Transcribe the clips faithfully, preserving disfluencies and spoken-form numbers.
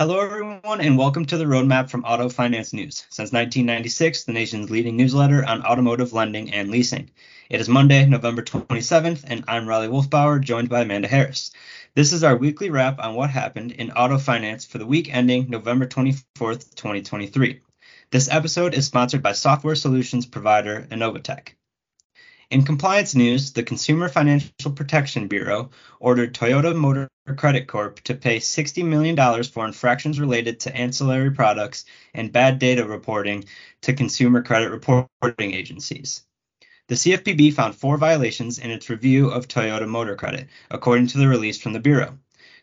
Hello, everyone, and welcome to the Roadmap from Auto Finance News, since nineteen ninety-six, the nation's leading newsletter on automotive lending and leasing. It is Monday, November twenty-seventh, and I'm Riley Wolfbauer, joined by Amanda Harris. This is our weekly wrap on what happened in auto finance for the week ending November twenty-fourth, twenty twenty-three. This episode is sponsored by software solutions provider Innovatech. In compliance news, the Consumer Financial Protection Bureau ordered Toyota Motor Credit Corporation to pay sixty million dollars for infractions related to ancillary products and bad data reporting to consumer credit reporting agencies. The C F P B found four violations in its review of Toyota Motor Credit, according to the release from the Bureau.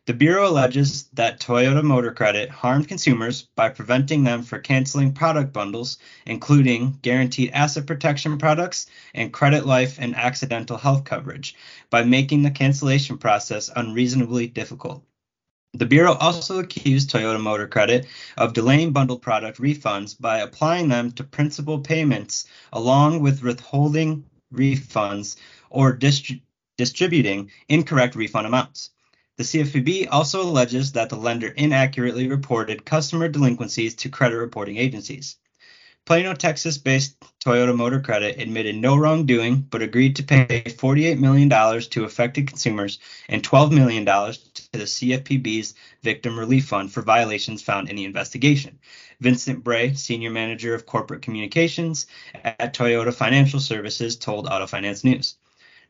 The Bureau alleges that Toyota Motor Credit harmed consumers by preventing them from canceling product bundles, including guaranteed asset protection products and credit life and accidental health coverage, by making the cancellation process unreasonably difficult. The Bureau also accused Toyota Motor Credit of delaying bundled product refunds by applying them to principal payments, along with withholding refunds or dist- distributing incorrect refund amounts. The C F P B also alleges that the lender inaccurately reported customer delinquencies to credit reporting agencies. Plano, Texas-based Toyota Motor Credit admitted no wrongdoing, but agreed to pay forty-eight million dollars to affected consumers and twelve million dollars to the C F P B's Victim Relief Fund for violations found in the investigation. Vincent Bray, Senior Manager of Corporate Communications at Toyota Financial Services, told Auto Finance News.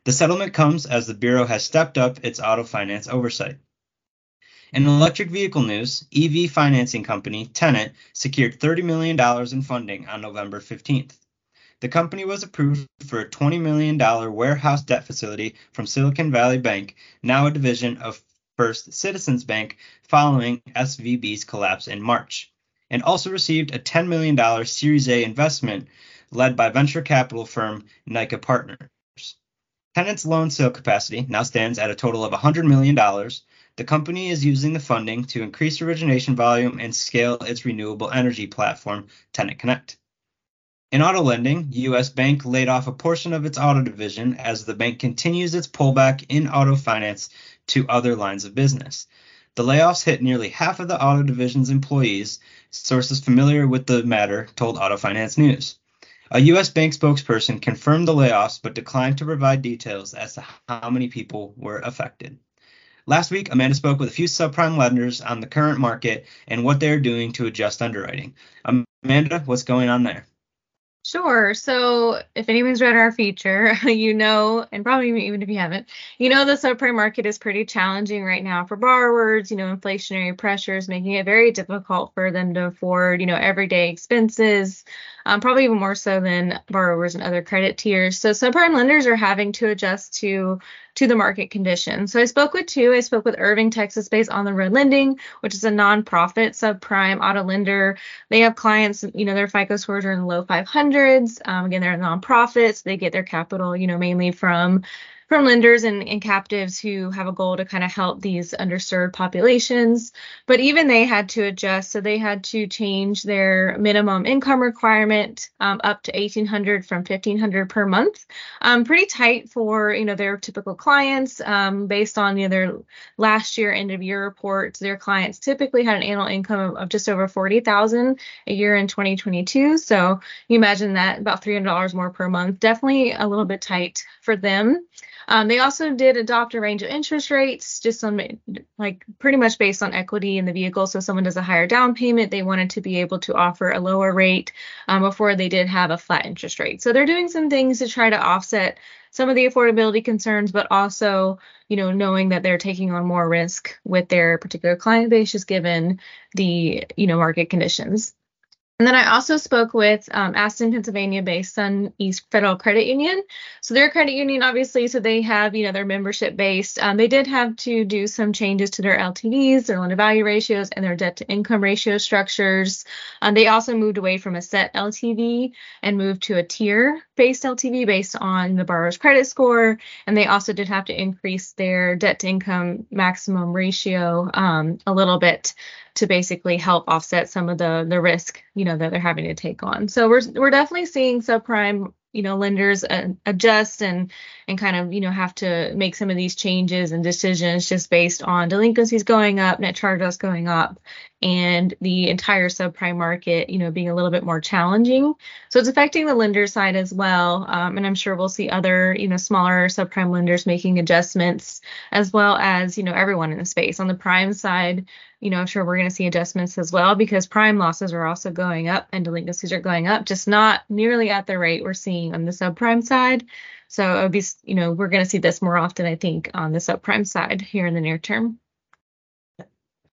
The settlement comes as the Bureau has stepped up its auto finance oversight. In electric vehicle news, E V financing company Tenet secured thirty million dollars in funding on November fifteenth. The company was approved for a twenty million dollars warehouse debt facility from Silicon Valley Bank, now a division of First Citizens Bank, following S V B's collapse in March, and also received a ten million dollars Series A investment led by venture capital firm N Y C A Partners. Tenant's loan sale capacity now stands at a total of one hundred million dollars. The company is using the funding to increase origination volume and scale its renewable energy platform, Tenant Connect. In auto lending, U S. Bank laid off a portion of its auto division as the bank continues its pullback in auto finance to other lines of business. The layoffs hit nearly half of the auto division's employees, sources familiar with the matter told Auto Finance News. A U S bank spokesperson confirmed the layoffs but declined to provide details as to how many people were affected. Last week, Amanda spoke with a few subprime lenders on the current market and what they're doing to adjust underwriting. Amanda, what's going on there? Sure. So if anyone's read our feature, you know, and probably even if you haven't, you know, the subprime market is pretty challenging right now for borrowers, you know, inflationary pressures, making it very difficult for them to afford, you know, everyday expenses, um, probably even more so than borrowers in other credit tiers. So subprime lenders are having to adjust to to the market conditions. So I spoke with two. I spoke with Irving, Texas-based On the Road Lending, which is a nonprofit subprime auto lender. They have clients, you know, their FICO scores are in the low five hundreds. Um, again, they're a nonprofit, so they get their capital, you know, mainly from from lenders and, and captives who have a goal to kind of help these underserved populations. But even they had to adjust. So they had to change their minimum income requirement um, up to eighteen hundred dollars from fifteen hundred dollars per month. Um, pretty tight for, you know, their typical clients um, based on, you know, their last year end of year reports. Their clients typically had an annual income of, of just over forty thousand dollars a year in twenty twenty-two. So you imagine that about three hundred dollars more per month, definitely a little bit tight for them. Um, they also did adopt a range of interest rates, just on like pretty much based on equity in the vehicle. So if someone does a higher down payment, they wanted to be able to offer a lower rate. Um, before they did have a flat interest rate. So they're doing some things to try to offset some of the affordability concerns, but also, you know, knowing that they're taking on more risk with their particular client base, just given the, you know, market conditions. And then I also spoke with um, Aston, Pennsylvania-based Sun East Federal Credit Union. So their credit union, obviously, so they have, you know, their membership-based. Um, they did have to do some changes to their L T Vs, their loan-to-value ratios, and their debt-to-income ratio structures. Um, they also moved away from a set L T V and moved to a tier-based L T V based on the borrower's credit score. And they also did have to increase their debt-to-income maximum ratio um, a little bit to basically help offset some of the the risk, you know, that they're having to take on. So we're we're definitely seeing subprime, you know, lenders uh, adjust and and kind of, you know, have to make some of these changes and decisions just based on delinquencies going up, net charge-offs going up, and the entire subprime market, you know, being a little bit more challenging. So it's affecting the lender side as well. Um, and I'm sure we'll see other, you know, smaller subprime lenders making adjustments, as well as, you know, everyone in the space. On the prime side, you know, I'm sure we're going to see adjustments as well, because prime losses are also going up and delinquencies are going up, just not nearly at the rate we're seeing on the subprime side. So it would be, you know, we're going to see this more often, I think, on the subprime side here in the near term.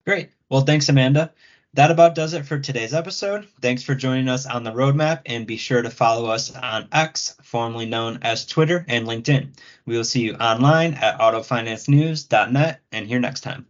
Great. Well, thanks, Amanda. That about does it for today's episode. Thanks for joining us on the Roadmap, and be sure to follow us on X, formerly known as Twitter, and LinkedIn. We will see you online at auto finance news dot net and here next time.